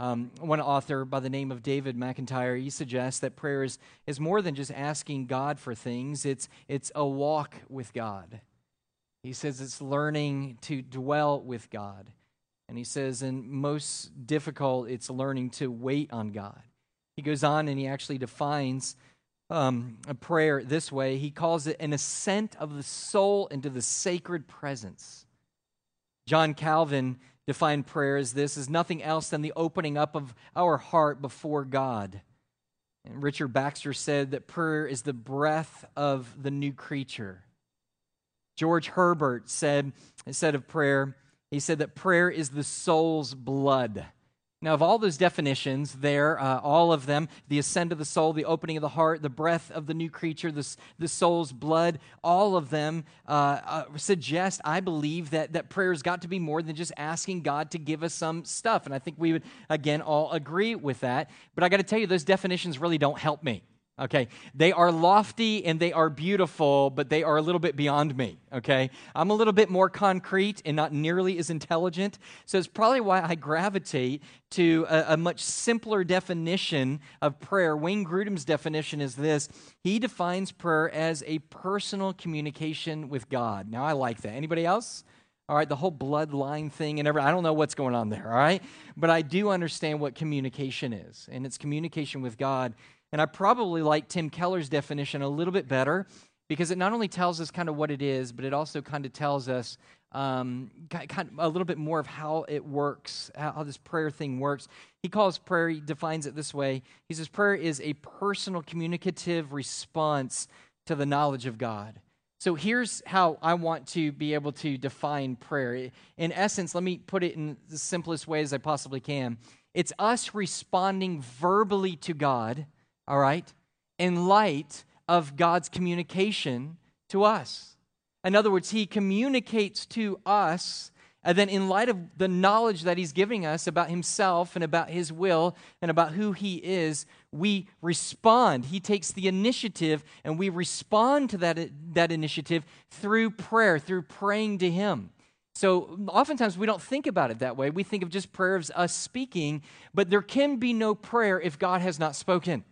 One author by the name of David McIntyre, he suggests that prayer is more than just asking God for things. It's a walk with God. He says it's learning to dwell with God. And he says, and most difficult, it's learning to wait on God. He goes on and he actually defines a prayer this way. He calls it an ascent of the soul into the sacred presence. John Calvin defined prayer as this, is nothing else than the opening up of our heart before God. And Richard Baxter said that prayer is the breath of the new creature. George Herbert said, instead of prayer, he said that prayer is the soul's blood. Now, of all those definitions there, all of them, the ascent of the soul, the opening of the heart, the breath of the new creature, the soul's blood, all of them suggest, I believe, that prayer's got to be more than just asking God to give us some stuff. And I think we would, again, all agree with that. But I got to tell you, those definitions really don't help me. Okay, they are lofty and they are beautiful, but they are a little bit beyond me, okay? I'm a little bit more concrete and not nearly as intelligent, so it's probably why I gravitate to a much simpler definition of prayer. Wayne Grudem's definition is this. He defines prayer as a personal communication with God. Now, I like that. Anybody else? All right, the whole bloodline thing and everything, I don't know what's going on there, all right? But I do understand what communication is, and it's communication with God. And I probably like Tim Keller's definition a little bit better because it not only tells us kind of what it is, but it also kind of tells us kind of a little bit more of how it works, how this prayer thing works. He calls prayer, he defines it this way. He says prayer is a personal communicative response to the knowledge of God. So here's how I want to be able to define prayer. In essence, let me put it in the simplest way as I possibly can. It's us responding verbally to God, all right, in light of God's communication to us. In other words, he communicates to us, and then in light of the knowledge that he's giving us about himself and about his will and about who he is, we respond. He takes the initiative, and we respond to that initiative through prayer, through praying to him. So oftentimes we don't think about it that way. We think of just prayer as us speaking, but there can be no prayer if God has not spoken.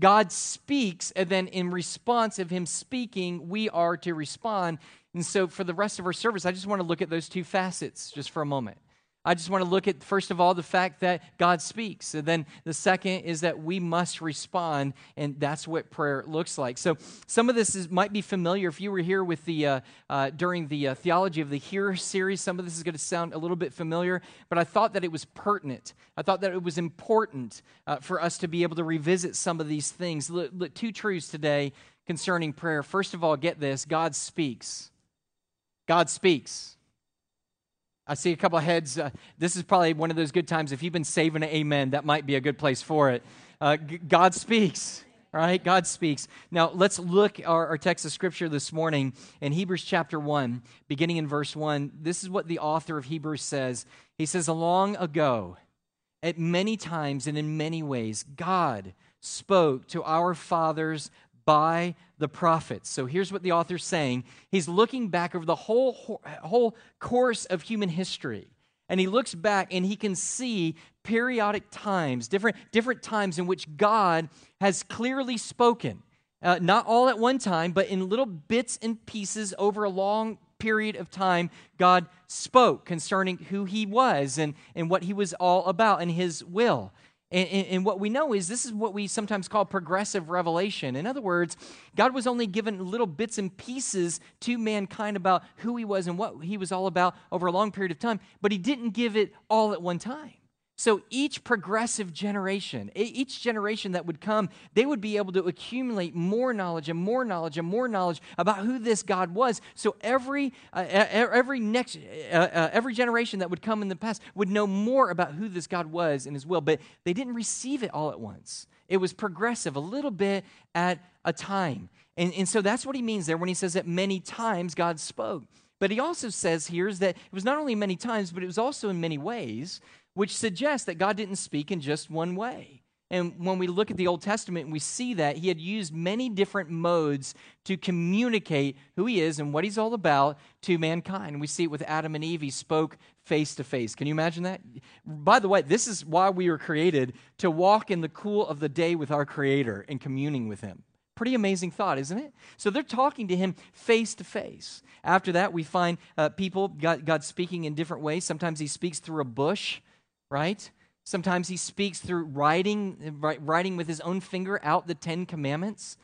God speaks, and then in response of him speaking, we are to respond. And so for the rest of our service, I just want to look at those two facets just for a moment. I just want to look at, first of all, the fact that God speaks. And then the second is that we must respond, and that's what prayer looks like. So some of this might be familiar. If you were here with the during the Theology of the Hearer series, some of this is going to sound a little bit familiar, but I thought that it was pertinent. I thought that it was important for us to be able to revisit some of these things. Look, two truths today concerning prayer. First of all, get this, God speaks. God speaks. I see a couple of heads. This is probably one of those good times. If you've been saving an amen, that might be a good place for it. God speaks, right? God speaks. Now, let's look at our text of Scripture this morning in Hebrews chapter 1, beginning in verse 1. This is what the author of Hebrews says. He says, long ago, at many times and in many ways, God spoke to our fathers by the prophets. So here's what the author's saying. He's looking back over the whole course of human history. And he looks back and he can see periodic times, different times in which God has clearly spoken. Not all at one time, but in little bits and pieces over a long period of time, God spoke concerning who he was and what he was all about and his will. And what we know is this is what we sometimes call progressive revelation. In other words, God was only given little bits and pieces to mankind about who he was and what he was all about over a long period of time, but he didn't give it all at one time. So each progressive generation, each generation that would come, they would be able to accumulate more knowledge and more knowledge and more knowledge about who this God was. So every generation that would come in the past would know more about who this God was and his will, but they didn't receive it all at once. It was progressive, a little bit at a time. And so that's what he means there when he says that many times God spoke. But he also says here is that it was not only many times, but it was also in many ways, which suggests that God didn't speak in just one way. And when we look at the Old Testament, we see that he had used many different modes to communicate who he is and what he's all about to mankind. We see it with Adam and Eve. He spoke face to face. Can you imagine that? By the way, this is why we were created, to walk in the cool of the day with our Creator and communing with him. Pretty amazing thought, isn't it? So they're talking to him face to face. After that, we find people, God speaking in different ways. Sometimes he speaks through a bush, right? Sometimes he speaks through writing with his own finger out the Ten Commandments.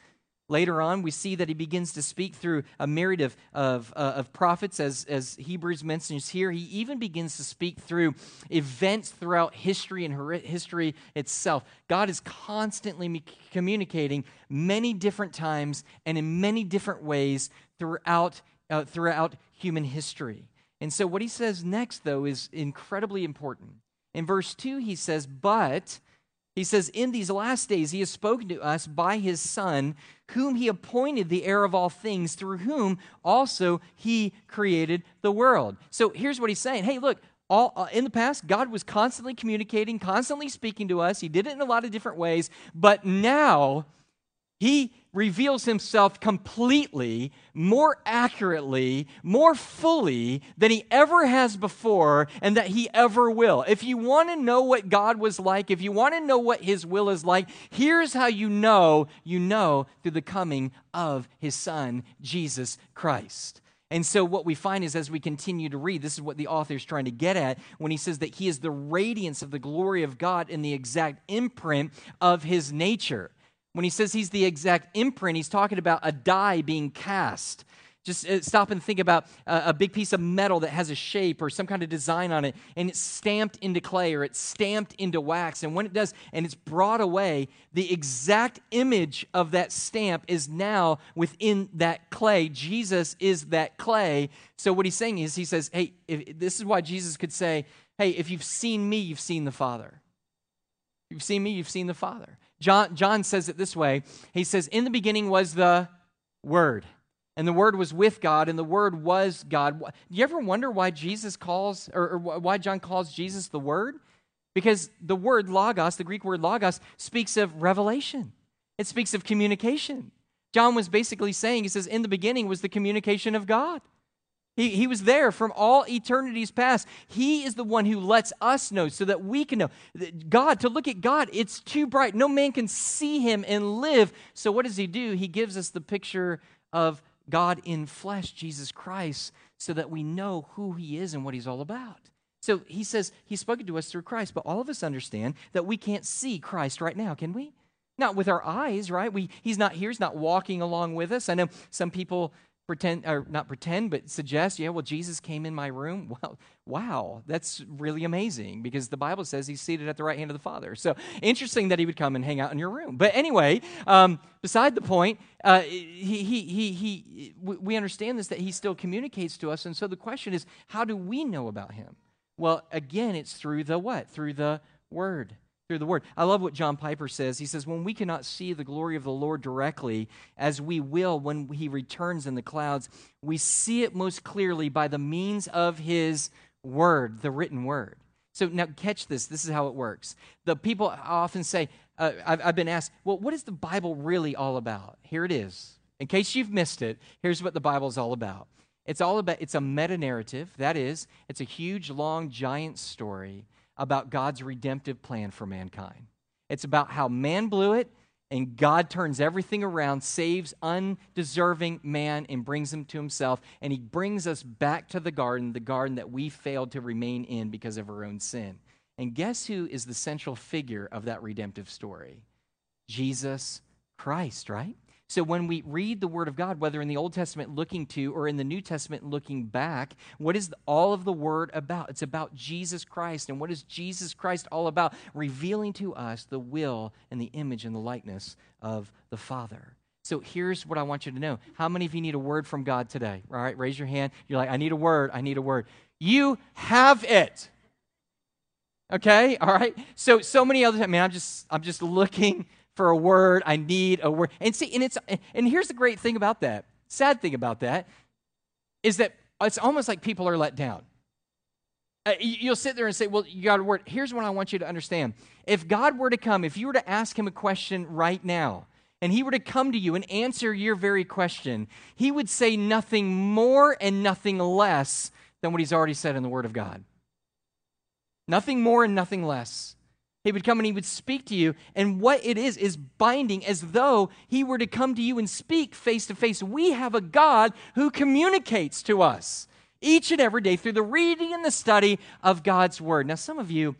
Later on, we see that he begins to speak through a myriad of prophets, as Hebrews mentions here. He even begins to speak through events throughout history and history itself. God is constantly communicating many different times and in many different ways throughout human history. And so what he says next, though, is incredibly important. In verse 2, he says, but... He says, in these last days he has spoken to us by his Son, whom he appointed the heir of all things, through whom also he created the world. So here's what he's saying. Hey, look, in the past, God was constantly communicating, constantly speaking to us. He did it in a lot of different ways, but now he reveals himself completely, more accurately, more fully than he ever has before and that he ever will. If you want to know what God was like, if you want to know what his will is like, here's how you know through the coming of his Son, Jesus Christ. And so what we find is, as we continue to read, this is what the author is trying to get at when he says that he is the radiance of the glory of God and the exact imprint of his nature. When he says he's the exact imprint, he's talking about a die being cast. Just stop and think about a big piece of metal that has a shape or some kind of design on it, and it's stamped into clay or it's stamped into wax. And when it does, and it's brought away, the exact image of that stamp is now within that clay. Jesus is that clay. So what he's saying is, he says, hey, this is why Jesus could say, hey, if you've seen me, you've seen the Father. You've seen me, you've seen the Father. John says it this way. He says, in the beginning was the Word, and the Word was with God, and the Word was God. Do you ever wonder why Jesus calls, or why John calls Jesus the Word? Because the word logos, the Greek word logos, speaks of revelation. It speaks of communication. John was basically saying, he says, in the beginning was the communication of God. He was there from all eternities past. He is the one who lets us know so that we can know. God, to look at God, it's too bright. No man can see him and live. So what does he do? He gives us the picture of God in flesh, Jesus Christ, so that we know who he is and what he's all about. So he says he's spoken to us through Christ, but all of us understand that we can't see Christ right now, can we? Not with our eyes, right? He's not here. He's not walking along with us. I know some people... not pretend, but suggest, yeah, well, Jesus came in my room. Wow, that's really amazing, because the Bible says he's seated at the right hand of the Father. So interesting that he would come and hang out in your room. But anyway, beside the point, we understand this, that he still communicates to us. And so the question is, how do we know about him? Well, again, it's through the what? Through the Word. Through the Word. I love what John Piper says. He says, when we cannot see the glory of the Lord directly, as we will when he returns in the clouds, we see it most clearly by the means of his Word, the written Word. So now catch this. This is how it works. The people often say, I've been asked, well, what is the Bible really all about? Here it is. In case you've missed it, here's what the Bible's all about. It's a meta-narrative. That is, it's a huge, long, giant story about God's redemptive plan for mankind. It's about how man blew it, and God turns everything around, saves undeserving man, and brings him to himself, and he brings us back to the garden that we failed to remain in because of our own sin. And guess who is the central figure of that redemptive story? Jesus Christ, right? So when we read the Word of God, whether in the Old Testament looking to or in the New Testament looking back, what is all of the Word about? It's about Jesus Christ. And what is Jesus Christ all about? Revealing to us the will and the image and the likeness of the Father. So here's what I want you to know. How many of you need a word from God today? All right, raise your hand. You're like, I need a word. I need a word. You have it. Okay? All right? So many other times, man, I'm just looking for a word. I need a word. And see, and here's the great thing about that, sad thing about that, is that it's almost like people are let down. You'll sit there and say, well, you got a word. Here's what I want you to understand. If God were to come, if you were to ask him a question right now, and he were to come to you and answer your very question, he would say nothing more and nothing less than what he's already said in the Word of God. Nothing more and nothing less. He would come and he would speak to you, and what it is binding, as though he were to come to you and speak face to face. We have a God who communicates to us each and every day through the reading and the study of God's Word. Now, some of you,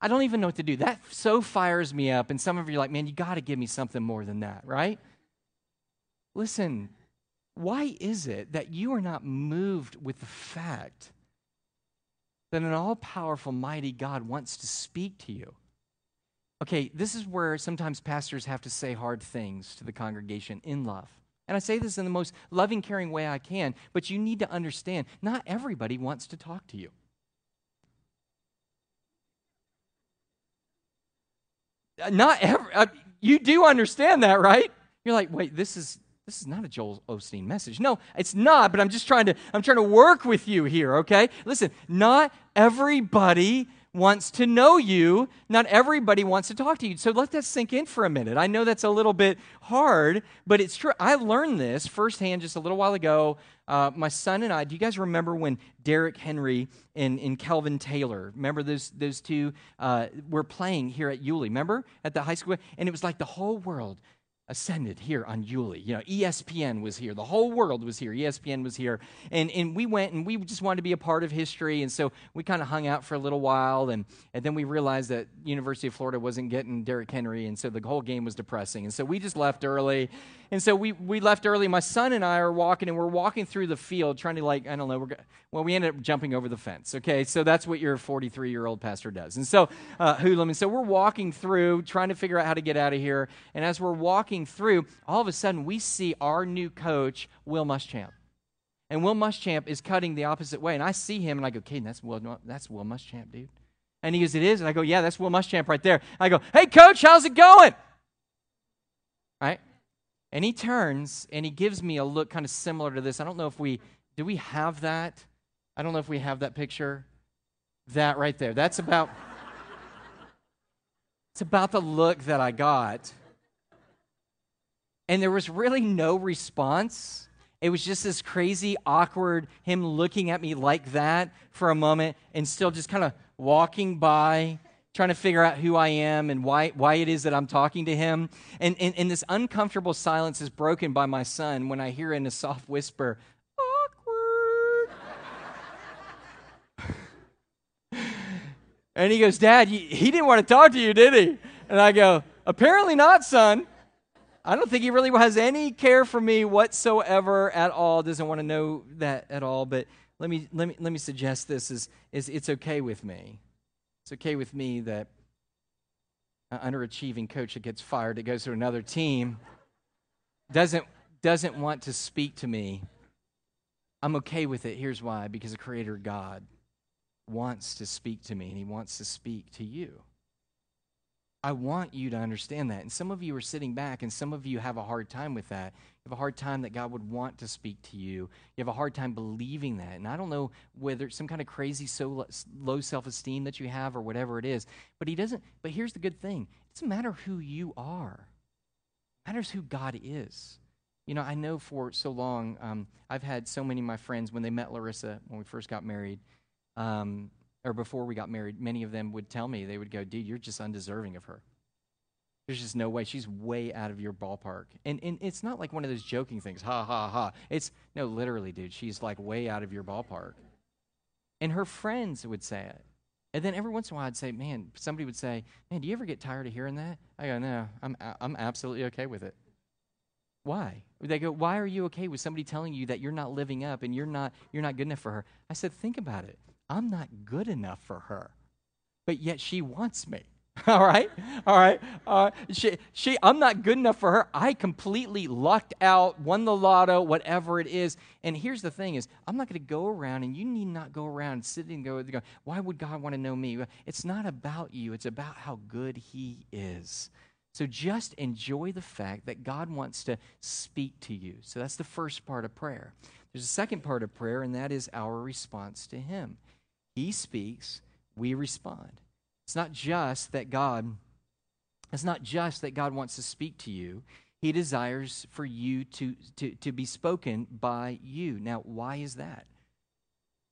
I don't even know what to do. That so fires me up. And some of you are like, man, you got to give me something more than that, right? Listen, why is it that you are not moved with the fact that an all-powerful, mighty God wants to speak to you? Okay, this is where sometimes pastors have to say hard things to the congregation in love. And I say this in the most loving, caring way I can, but you need to understand, not everybody wants to talk to you. You do understand that, right? You're like, wait, this is not a Joel Osteen message. No, it's not, but I'm trying to work with you here, okay? Listen, not everybody wants to know you. Not everybody wants to talk to you. So let that sink in for a minute. I know that's a little bit hard, but it's true. I learned this firsthand just a little while ago. My son and I, do you guys remember when Derrick Henry and Kelvin Taylor, remember those two were playing here at Yulee, remember, at the high school? And it was like the whole world ascended here on Yulee. You know, ESPN was here. The whole world was here. ESPN was here. And we went, and we just wanted to be a part of history, and so we kind of hung out for a little while, and then we realized that University of Florida wasn't getting Derrick Henry, and so the whole game was depressing. And so we just left early. And so we left early. My son and I are walking, and we're walking through the field trying to, like, I don't know. We ended up jumping over the fence, okay? So that's what your 43-year-old pastor does. And so, hoodlum. And so we're walking through, trying to figure out how to get out of here. And as we're walking through, all of a sudden, we see our new coach, Will Muschamp. And Will Muschamp is cutting the opposite way. And I see him, and I go, Caden, that's Will Muschamp, dude. And he goes, it is? And I go, yeah, that's Will Muschamp right there. I go, hey, coach, how's it going? Right? And he turns, and he gives me a look kind of similar to this. I don't know if do we have that? I don't know if we have that picture. That right there. That's about, it's about the look that I got. And there was really no response. It was just this crazy, awkward, him looking at me like that for a moment and still just kind of walking by, trying to figure out who I am and why it is that I'm talking to him. And this uncomfortable silence is broken by my son when I hear in a soft whisper, awkward. And he goes, Dad, he didn't want to talk to you, did he? And I go, apparently not, son. I don't think he really has any care for me whatsoever at all. Doesn't want to know that at all. But let me suggest this is it's okay with me. It's okay with me that an underachieving coach that gets fired, that goes to another team, doesn't want to speak to me. I'm okay with it. Here's why: because the Creator God wants to speak to me, and He wants to speak to you. I want you to understand that. And some of you are sitting back, and some of you have a hard time with that. You have a hard time that God would want to speak to you. You have a hard time believing that. And I don't know whether it's some kind of crazy low self-esteem that you have or whatever it is. But He doesn't. But here's the good thing. It doesn't matter who you are. It matters who God is. You know, I know for so long, I've had so many of my friends, when they met Larissa, when we first got married, or before we got married, many of them would tell me, they would go, dude, you're just undeserving of her. There's just no way. She's way out of your ballpark. And it's not like one of those joking things, ha, ha, ha. It's, no, literally, dude, she's like way out of your ballpark. And her friends would say it. And then every once in a while I'd say, man, somebody would say, man, do you ever get tired of hearing that? I go, no, I'm absolutely okay with it. Why? They go, why are you okay with somebody telling you that you're not living up and you're not good enough for her? I said, think about it. I'm not good enough for her, but yet she wants me. All right. I'm not good enough for her. I completely lucked out, won the lotto, whatever it is. And here's the thing: is I'm not going to go around, and you need not go around sitting and go, why would God want to know me? It's not about you. It's about how good He is. So just enjoy the fact that God wants to speak to you. So that's the first part of prayer. There's a second part of prayer, and that is our response to Him. He speaks, we respond. It's not just that God wants to speak to you. He desires for you to be spoken by you. Now, why is that?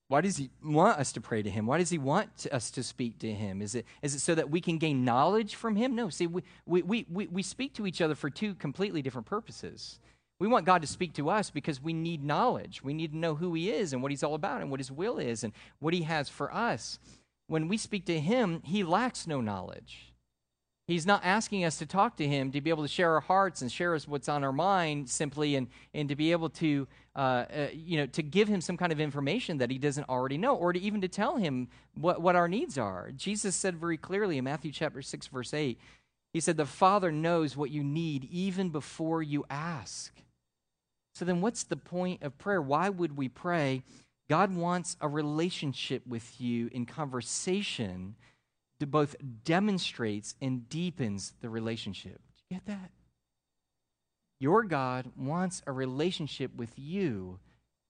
Why does he want us to pray to him? Why does he want us to speak to him? Is it so that we can gain knowledge from him? No, see, we speak to each other for two completely different purposes. We want God to speak to us because we need knowledge. We need to know who he is and what he's all about and what his will is and what he has for us. When we speak to him, he lacks no knowledge. He's not asking us to talk to him, to be able to share our hearts and share us what's on our mind simply and to be able to, to give him some kind of information that he doesn't already know or to even to tell him what our needs are. Jesus said very clearly in Matthew chapter 6, verse 8, he said, the Father knows what you need even before you ask. So then what's the point of prayer? Why would we pray? God wants a relationship with you in conversation that both demonstrates and deepens the relationship. Do you get that? Your God wants a relationship with you,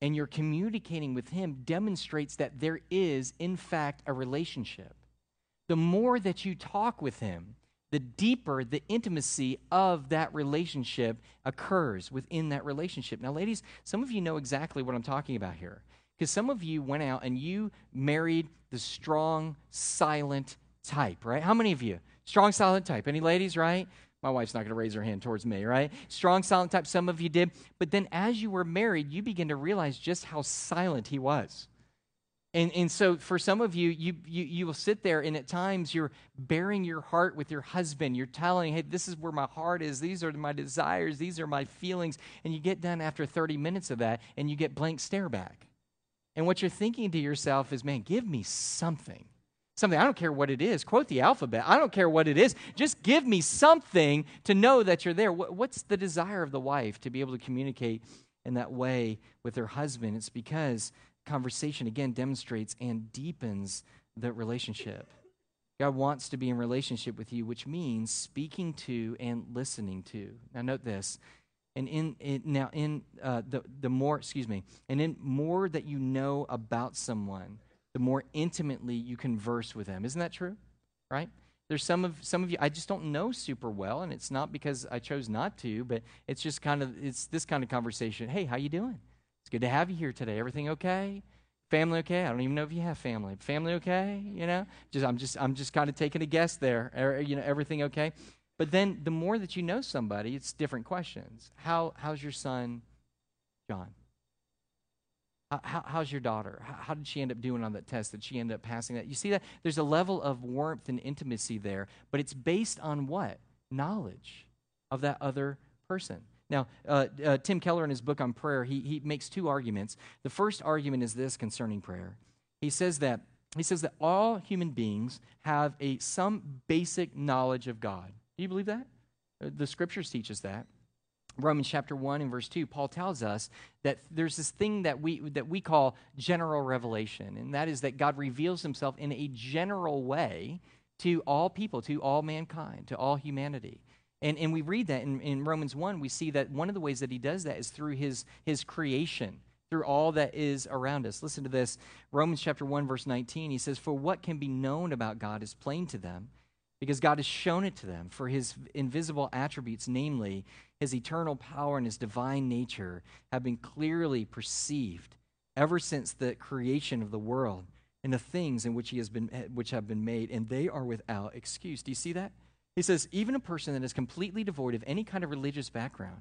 and your communicating with him demonstrates that there is, in fact, a relationship. The more that you talk with him, the deeper the intimacy of that relationship occurs within that relationship. Now, ladies, some of you know exactly what I'm talking about here, because some of you went out and you married the strong, silent type, right? How many of you? Strong, silent type. Any ladies, right? My wife's not going to raise her hand towards me, right? Strong, silent type, some of you did. But then as you were married, you begin to realize just how silent he was. And so for some of you, you will sit there and at times you're bearing your heart with your husband. You're telling, hey, this is where my heart is. These are my desires. These are my feelings. And you get done after 30 minutes of that and you get blank stare back. And what you're thinking to yourself is, man, give me something. Something, I don't care what it is. Quote the alphabet. I don't care what it is. Just give me something to know that you're there. What's the desire of the wife to be able to communicate in that way with her husband? It's because conversation, again, demonstrates and deepens the relationship. God wants to be in relationship with you, which means speaking to and listening to. Now, note this. And in more that you know about someone, the more intimately you converse with them. Isn't that true? Right? There's some of you I just don't know super well, and it's not because I chose not to, but it's just it's this kind of conversation. Hey, how you doing? It's good to have you here today. Everything okay? Family okay? I don't even know if you have family. Family okay? You know, I'm just kind of taking a guess there. Everything okay? But then the more that you know somebody, it's different questions. How's your son, John? How's your daughter? How did she end up doing on that test? Did she end up passing that? You see that? There's a level of warmth and intimacy there, but it's based on what? Knowledge of that other person. Now, Tim Keller in his book on prayer, he makes two arguments. The first argument is this concerning prayer. He says that all human beings have some basic knowledge of God. Do you believe that? The scriptures teach us that. Romans chapter 1 and verse 2, Paul tells us that there's this thing that we call general revelation, and that is that God reveals himself in a general way to all people, to all mankind, to all humanity. And we read that in Romans 1, we see that one of the ways that he does that is through his creation, through all that is around us. Listen to this. Romans chapter 1, verse 19, he says, for what can be known about God is plain to them, because God has shown it to them, for his invisible attributes, namely his eternal power and his divine nature, have been clearly perceived ever since the creation of the world and the things in which which have been made, and they are without excuse. Do you see that? He says, even a person that is completely devoid of any kind of religious background,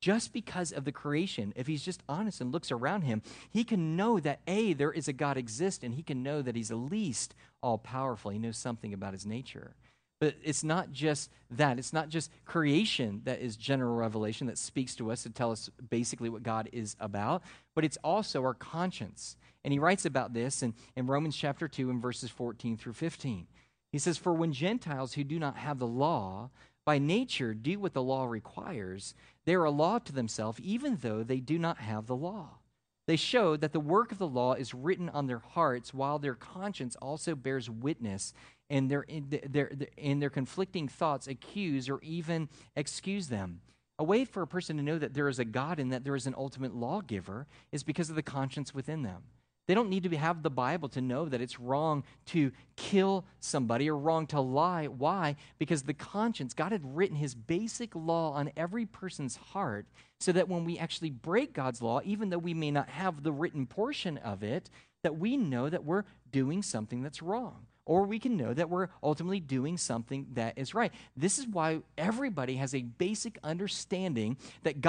just because of the creation, if he's just honest and looks around him, he can know that, A, there is a God exist, and he can know that he's at least all-powerful. He knows something about his nature. But it's not just that. It's not just creation that is general revelation that speaks to us to tell us basically what God is about, but it's also our conscience. And he writes about this in Romans chapter 2 and verses 14 through 15. He says, for when Gentiles who do not have the law by nature do what the law requires, they are a law to themselves even though they do not have the law. They show that the work of the law is written on their hearts, while their conscience also bears witness, and their conflicting thoughts accuse or even excuse them. A way for a person to know that there is a God and that there is an ultimate lawgiver is because of the conscience within them. They don't need to have the Bible to know that it's wrong to kill somebody or wrong to lie. Why? Because the conscience, God had written his basic law on every person's heart so that when we actually break God's law, even though we may not have the written portion of it, that we know that we're doing something that's wrong. Or we can know that we're ultimately doing something that is right. This is why everybody has a basic understanding that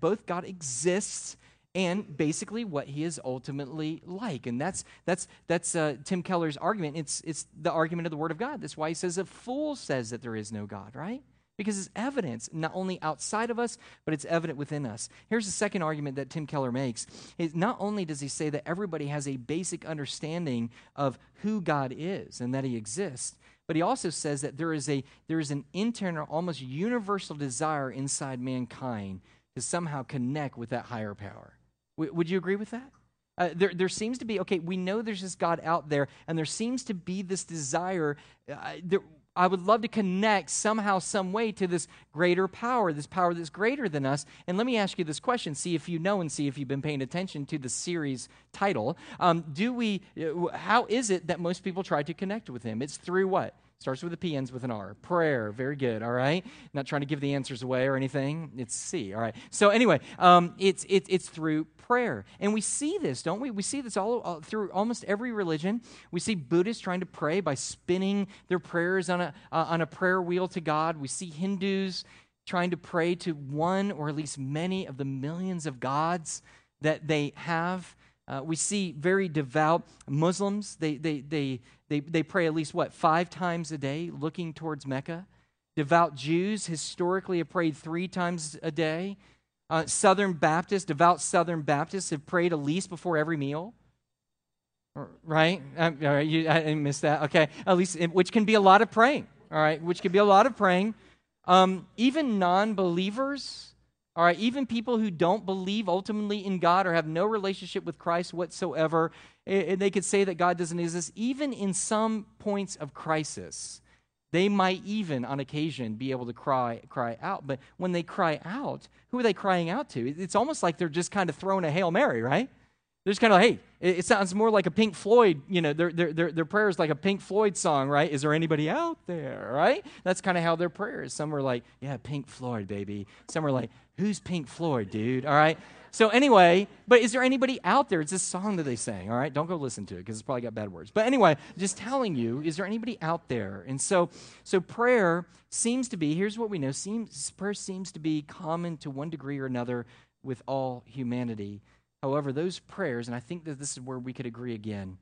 both God exists and basically what he is ultimately like. And that's Tim Keller's argument. It's the argument of the Word of God. That's why he says a fool says that there is no God, right? Because it's evidence not only outside of us, but it's evident within us. Here's the second argument that Tim Keller makes. Is not only does he say that everybody has a basic understanding of who God is and that he exists, but he also says that there is an internal, almost universal desire inside mankind to somehow connect with that higher power. Would you agree with that? There seems to be, okay, we know there's this God out there, and there seems to be this desire that I would love to connect somehow, some way to this greater power, that's greater than us. And let me ask you this question, see if you know and see if you've been paying attention to the series title. How is it that most people try to connect with him? It's through what? Starts with a P, ends with an R. Prayer, very good, all right? Not trying to give the answers away or anything. It's C, all right? So anyway, it's through prayer. And we see this, don't we? We see this all through almost every religion. We see Buddhists trying to pray by spinning their prayers on a prayer wheel to God. We see Hindus trying to pray to one or at least many of the millions of gods that they have. We see very devout Muslims, they pray at least, 5 times a day, looking towards Mecca. Devout Jews historically have prayed 3 times a day. Devout Southern Baptists have prayed at least before every meal. Right? I didn't miss that. Okay. At least, which can be a lot of praying. All right? Which can be a lot of praying. Even non-believers... All right, even people who don't believe ultimately in God or have no relationship with Christ whatsoever, they could say that God doesn't exist. Even in some points of crisis, they might even, on occasion, be able to cry out. But when they cry out, who are they crying out to? It's almost like they're just kind of throwing a Hail Mary, right? They're just kind of like, hey, it sounds more like a Pink Floyd, their prayer is like a Pink Floyd song, right? Is there anybody out there, right? That's kind of how their prayer is. Some are like, yeah, Pink Floyd, baby. Some are like, who's Pink Floyd, dude, all right? So anyway, but is there anybody out there? It's this song that they sang, all right? Don't go listen to it because it's probably got bad words. But anyway, just telling you, is there anybody out there? And so prayer seems to be, here's what we know, prayer seems to be common to one degree or another with all humanity. However, those prayers, and I think that this is where we could agree again,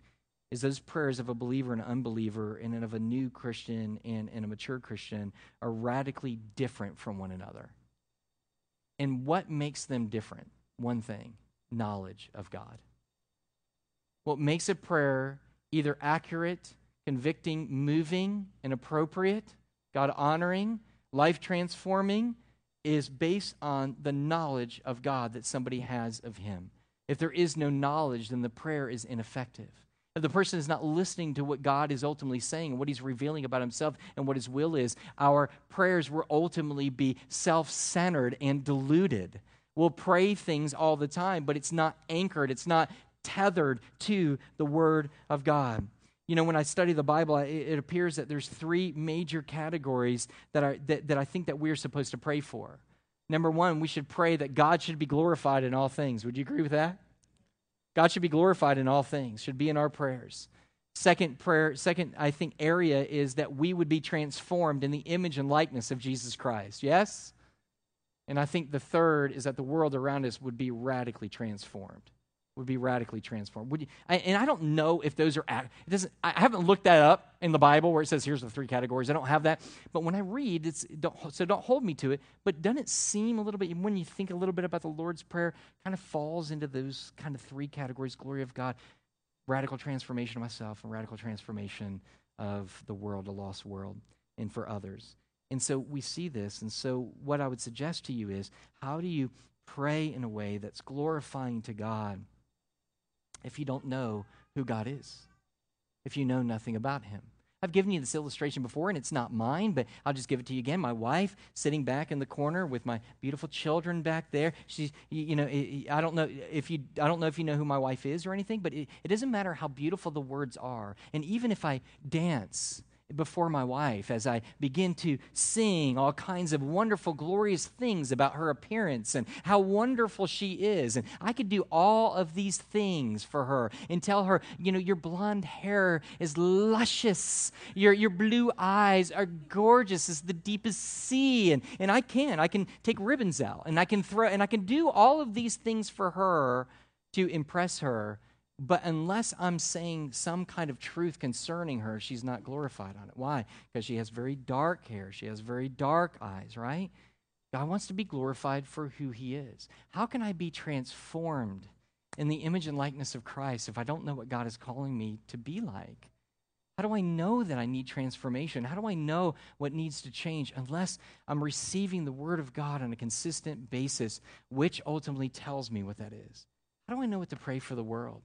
is those prayers of a believer and an unbeliever and of a new Christian and a mature Christian are radically different from one another. And what makes them different? One thing, knowledge of God. What makes a prayer either accurate, convicting, moving, and appropriate, God-honoring, life-transforming, is based on the knowledge of God that somebody has of him. If there is no knowledge, then the prayer is ineffective. If the person is not listening to what God is ultimately saying and what he's revealing about himself and what his will is, our prayers will ultimately be self-centered and deluded. We'll pray things all the time, but it's not anchored. It's not tethered to the Word of God. You know, when I study the Bible, it appears that there's 3 major categories that I think that we're supposed to pray for. Number 1, we should pray that God should be glorified in all things. Would you agree with that? God should be glorified in all things, should be in our prayers. Second, I think, area is that we would be transformed in the image and likeness of Jesus Christ. Yes? And I think the third is that the world around us would be radically transformed. And I don't know if those are, I haven't looked that up in the Bible where it says here's the 3 categories. I don't have that. But when I read, don't hold me to it, but doesn't it seem a little bit, when you think a little bit about the Lord's Prayer, kind of falls into those kind of 3 categories, glory of God, radical transformation of myself, and radical transformation of the world, the lost world, and for others. And so we see this, and so what I would suggest to you is, how do you pray in a way that's glorifying to God if you don't know who God is, if you know nothing about him? I've given you this illustration before, and it's not mine, but I'll just give it to you again. My wife sitting back in the corner with my beautiful children back there. She's, you know, I don't know if you know who my wife is or anything, but it doesn't matter how beautiful the words are. And even if I dance before my wife as I begin to sing all kinds of wonderful, glorious things about her appearance and how wonderful she is. And I could do all of these things for her and tell her, you know, your blonde hair is luscious. Your blue eyes are gorgeous as the deepest sea. And I can take ribbons out and I can do all of these things for her to impress her. But unless I'm saying some kind of truth concerning her, she's not glorified on it. Why? Because she has very dark hair. She has very dark eyes, right? God wants to be glorified for who he is. How can I be transformed in the image and likeness of Christ if I don't know what God is calling me to be like? How do I know that I need transformation? How do I know what needs to change unless I'm receiving the Word of God on a consistent basis, which ultimately tells me what that is? How do I know what to pray for the world?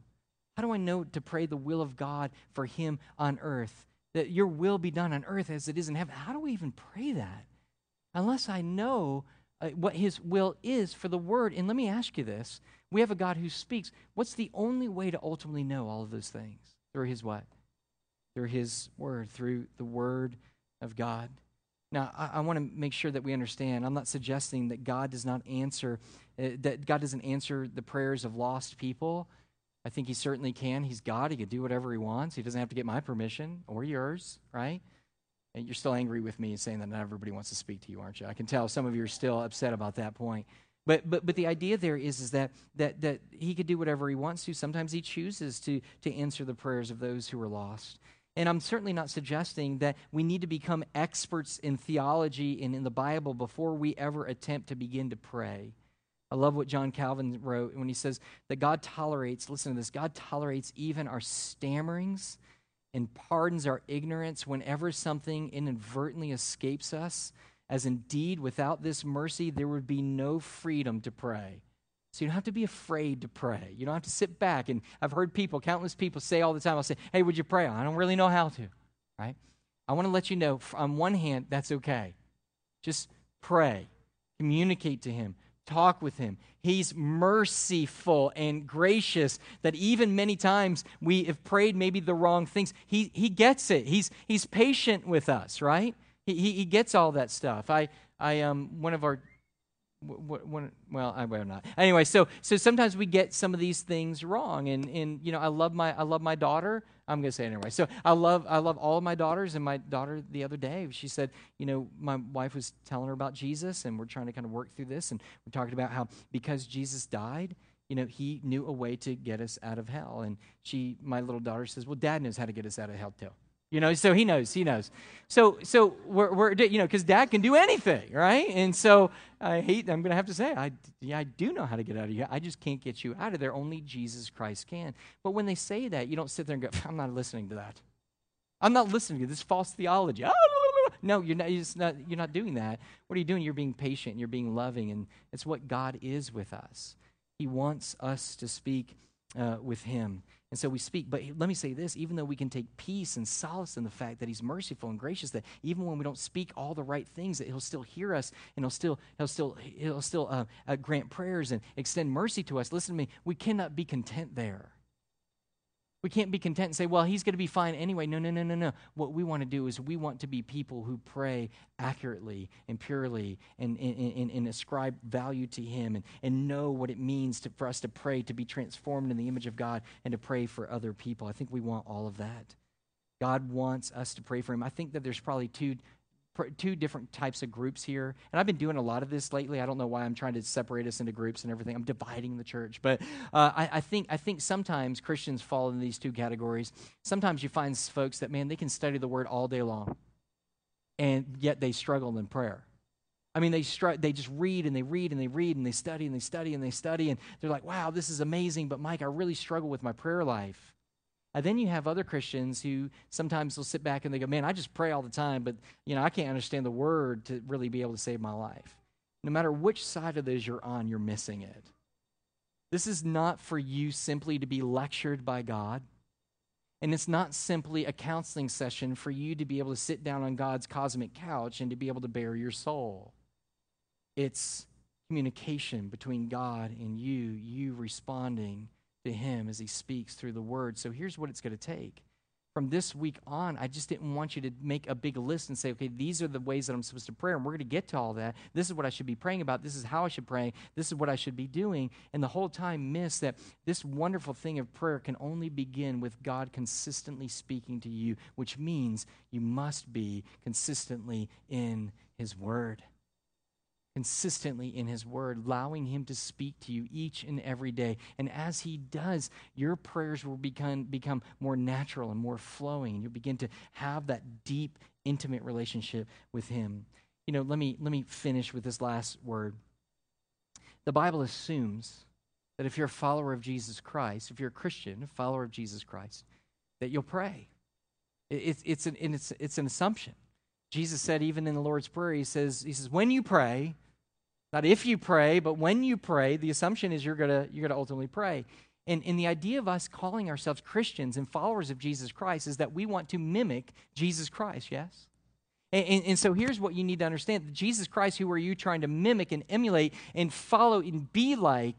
How do I know to pray the will of God for him on earth? That your will be done on earth as it is in heaven. How do we even pray that? Unless I know what his will is for the word. And let me ask you this. We have a God who speaks. What's the only way to ultimately know all of those things? Through his what? Through his word. Through the word of God. Now, I want to make sure that we understand. I'm not suggesting that God doesn't answer the prayers of lost people. I think he certainly can. He's God. He can do whatever he wants. He doesn't have to get my permission or yours, right? And you're still angry with me saying that not everybody wants to speak to you, aren't you? I can tell some of you are still upset about that point. But the idea there is that he could do whatever he wants to. Sometimes he chooses to answer the prayers of those who are lost. And I'm certainly not suggesting that we need to become experts in theology and in the Bible before we ever attempt to begin to pray. I love what John Calvin wrote when he says that God tolerates, listen to this, God tolerates even our stammerings and pardons our ignorance whenever something inadvertently escapes us, as indeed without this mercy there would be no freedom to pray. So you don't have to be afraid to pray. You don't have to sit back. And I've heard countless people say all the time, I'll say, hey, would you pray? I don't really know how to, right? I want to let you know, on one hand, that's okay. Just pray. Communicate to him. Talk with him. He's merciful and gracious that even many times we have prayed maybe the wrong things. He gets it. He's patient with us, right? He gets all that stuff. Anyway, so sometimes we get some of these things wrong, and you know, I love my daughter. I'm gonna say it anyway. So I love all of my daughters, and my daughter the other day, she said, you know, my wife was telling her about Jesus, and we're trying to kind of work through this, and we're talking about how because Jesus died, you know, he knew a way to get us out of hell, and my little daughter says, well, Dad knows how to get us out of hell too. You know, so he knows. So we're you know, because Dad can do anything, right? And so I'm going to have to say, I do know how to get out of you. I just can't get you out of there. Only Jesus Christ can. But when they say that, you don't sit there and go, I'm not listening to that. I'm not listening to this false theology. No, you're not doing that. What are you doing? You're being patient. You're being loving. And it's what God is with us. He wants us to speak with him. And so we speak. But let me say this, even though we can take peace and solace in the fact that he's merciful and gracious, that even when we don't speak all the right things, that he'll still hear us and he'll still grant prayers and extend mercy to us. Listen to me, we cannot be content there. We can't be content and say, well, he's going to be fine anyway. No. What we want to do is we want to be people who pray accurately and purely and ascribe value to him and know what it means for us to pray, to be transformed in the image of God and to pray for other people. I think we want all of that. God wants us to pray for him. I think that there's probably two different types of groups here. And I've been doing a lot of this lately. I don't know why I'm trying to separate us into groups and everything. I'm dividing the church. But I think sometimes Christians fall into these two categories. Sometimes you find folks that, man, they can study the word all day long, and yet they struggle in prayer. I mean, they just read and they read and they read and they study and they study and they study. And they're like, wow, this is amazing. But Mike, I really struggle with my prayer life. And then you have other Christians who sometimes will sit back and they go, man, I just pray all the time, but you know, I can't understand the word to really be able to save my life. No matter which side of those you're on, you're missing it. This is not for you simply to be lectured by God. And it's not simply a counseling session for you to be able to sit down on God's cosmic couch and to be able to bare your soul. It's communication between God and you, you responding to him as he speaks through the word. So here's what it's going to take. From this week on, I just didn't want you to make a big list and say, okay, these are the ways that I'm supposed to pray, and we're going to get to all that. This is what I should be praying about. This is how I should pray. This is what I should be doing. And the whole time miss that this wonderful thing of prayer can only begin with God consistently speaking to you, which means you must be consistently in his word. Consistently in his word, allowing him to speak to you each and every day. And as he does, your prayers will become more natural and more flowing. You'll begin to have that deep, intimate relationship with him. You know, let me finish with this last word. The Bible assumes that if you're a follower of Jesus Christ, if you're a Christian, a follower of Jesus Christ, that you'll pray. It's an assumption. Jesus said, even in the Lord's Prayer, he says, when you pray, not if you pray, but when you pray, the assumption is you're gonna ultimately pray. And the idea of us calling ourselves Christians and followers of Jesus Christ is that we want to mimic Jesus Christ, yes? And so here's what you need to understand. Jesus Christ, who are you trying to mimic and emulate and follow and be like,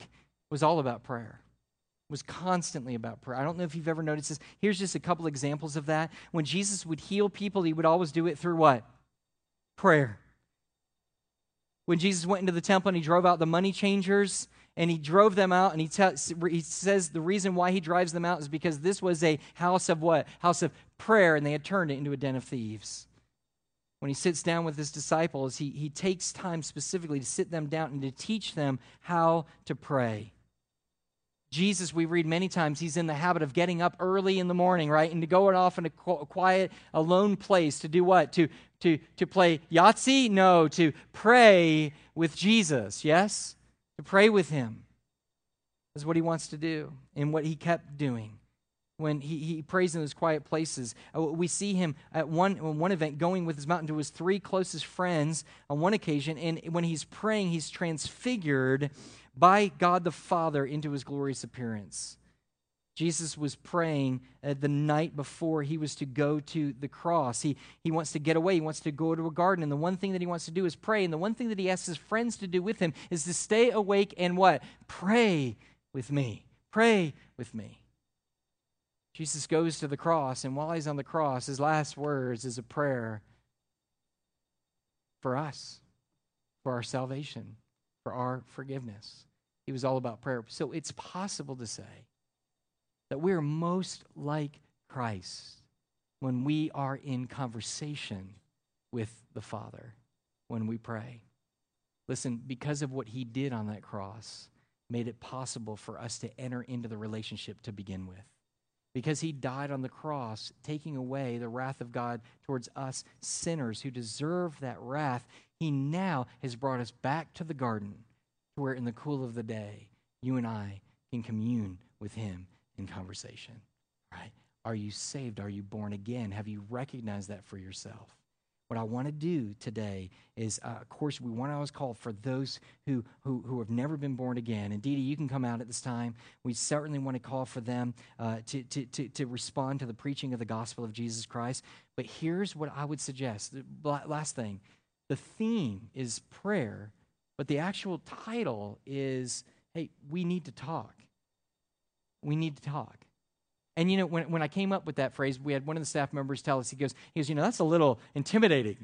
was all about prayer. Was constantly about prayer. I don't know if you've ever noticed this. Here's just a couple examples of that. When Jesus would heal people, he would always do it through what? Prayer. When Jesus went into the temple and he drove out the money changers, and he drove them out, and he says the reason why he drives them out is because this was a house of what? House of prayer, and they had turned it into a den of thieves. When he sits down with his disciples, he takes time specifically to sit them down and to teach them how to pray. Jesus, we read many times, he's in the habit of getting up early in the morning, right? And to go off in a quiet, alone place to do what? To play Yahtzee? No, to pray with Jesus, yes? To pray with him is what he wants to do and what he kept doing. When he prays in those quiet places, we see him at one event going with his mountain to his three closest friends on one occasion, and when he's praying, he's transfigured by God the Father into his glorious appearance. Jesus was praying the night before he was to go to the cross. He wants to get away. He wants to go to a garden, and the one thing that he wants to do is pray, and the one thing that he asks his friends to do with him is to stay awake and what? Pray with me. Pray with me. Jesus goes to the cross, and while he's on the cross, his last words is a prayer for us, for our salvation, for our forgiveness. He was all about prayer. So it's possible to say that we are most like Christ when we are in conversation with the Father, when we pray. Listen, because of what he did on that cross, made it possible for us to enter into the relationship to begin with. Because he died on the cross, taking away the wrath of God towards us sinners who deserve that wrath, he now has brought us back to the garden where in the cool of the day, you and I can commune with him in conversation, right? Are you saved? Are you born again? Have you recognized that for yourself? What I want to do today is, of course, we want to always call for those who have never been born again. And Dee Dee, you can come out at this time. We certainly want to call for them to respond to the preaching of the gospel of Jesus Christ. But here's what I would suggest. Last thing, the theme is prayer, but the actual title is, hey, we need to talk. We need to talk. And, you know, when I came up with that phrase, we had one of the staff members tell us, he goes, you know, that's a little intimidating.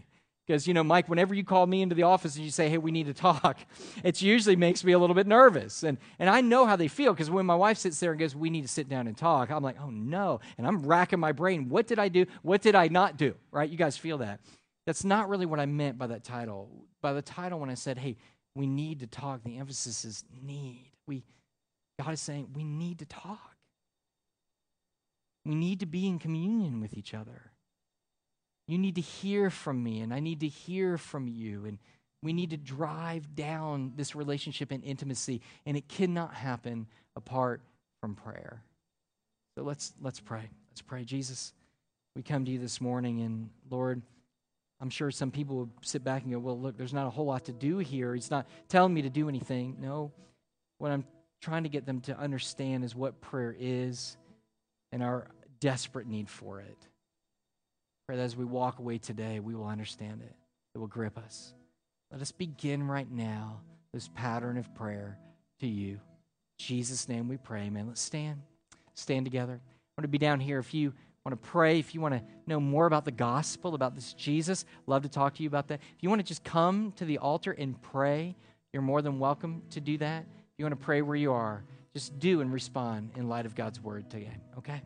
Because, you know, Mike, whenever you call me into the office and you say, hey, we need to talk, it usually makes me a little bit nervous. And I know how they feel, because when my wife sits there and goes, we need to sit down and talk, I'm like, oh, no. And I'm racking my brain. What did I do? What did I not do? Right? You guys feel that. That's not really what I meant by that title. By the title, when I said, hey, we need to talk, the emphasis is need. God is saying we need to talk. We need to be in communion with each other. You need to hear from me, and I need to hear from you. And we need to drive down this relationship and intimacy, and it cannot happen apart from prayer. So let's pray. Let's pray. Jesus, we come to you this morning, and Lord, I'm sure some people will sit back and go, well, look, there's not a whole lot to do here. He's not telling me to do anything. No, what I'm trying to get them to understand is what prayer is, and our desperate need for it. Pray that as we walk away today, we will understand it. It will grip us. Let us begin right now this pattern of prayer to you. In Jesus' name we pray, amen. Let's stand. Stand together. I want to be down here if you want to pray, if you want to know more about the gospel, about this Jesus, love to talk to you about that. If you want to just come to the altar and pray, you're more than welcome to do that. If you want to pray where you are, just do and respond in light of God's word today, okay?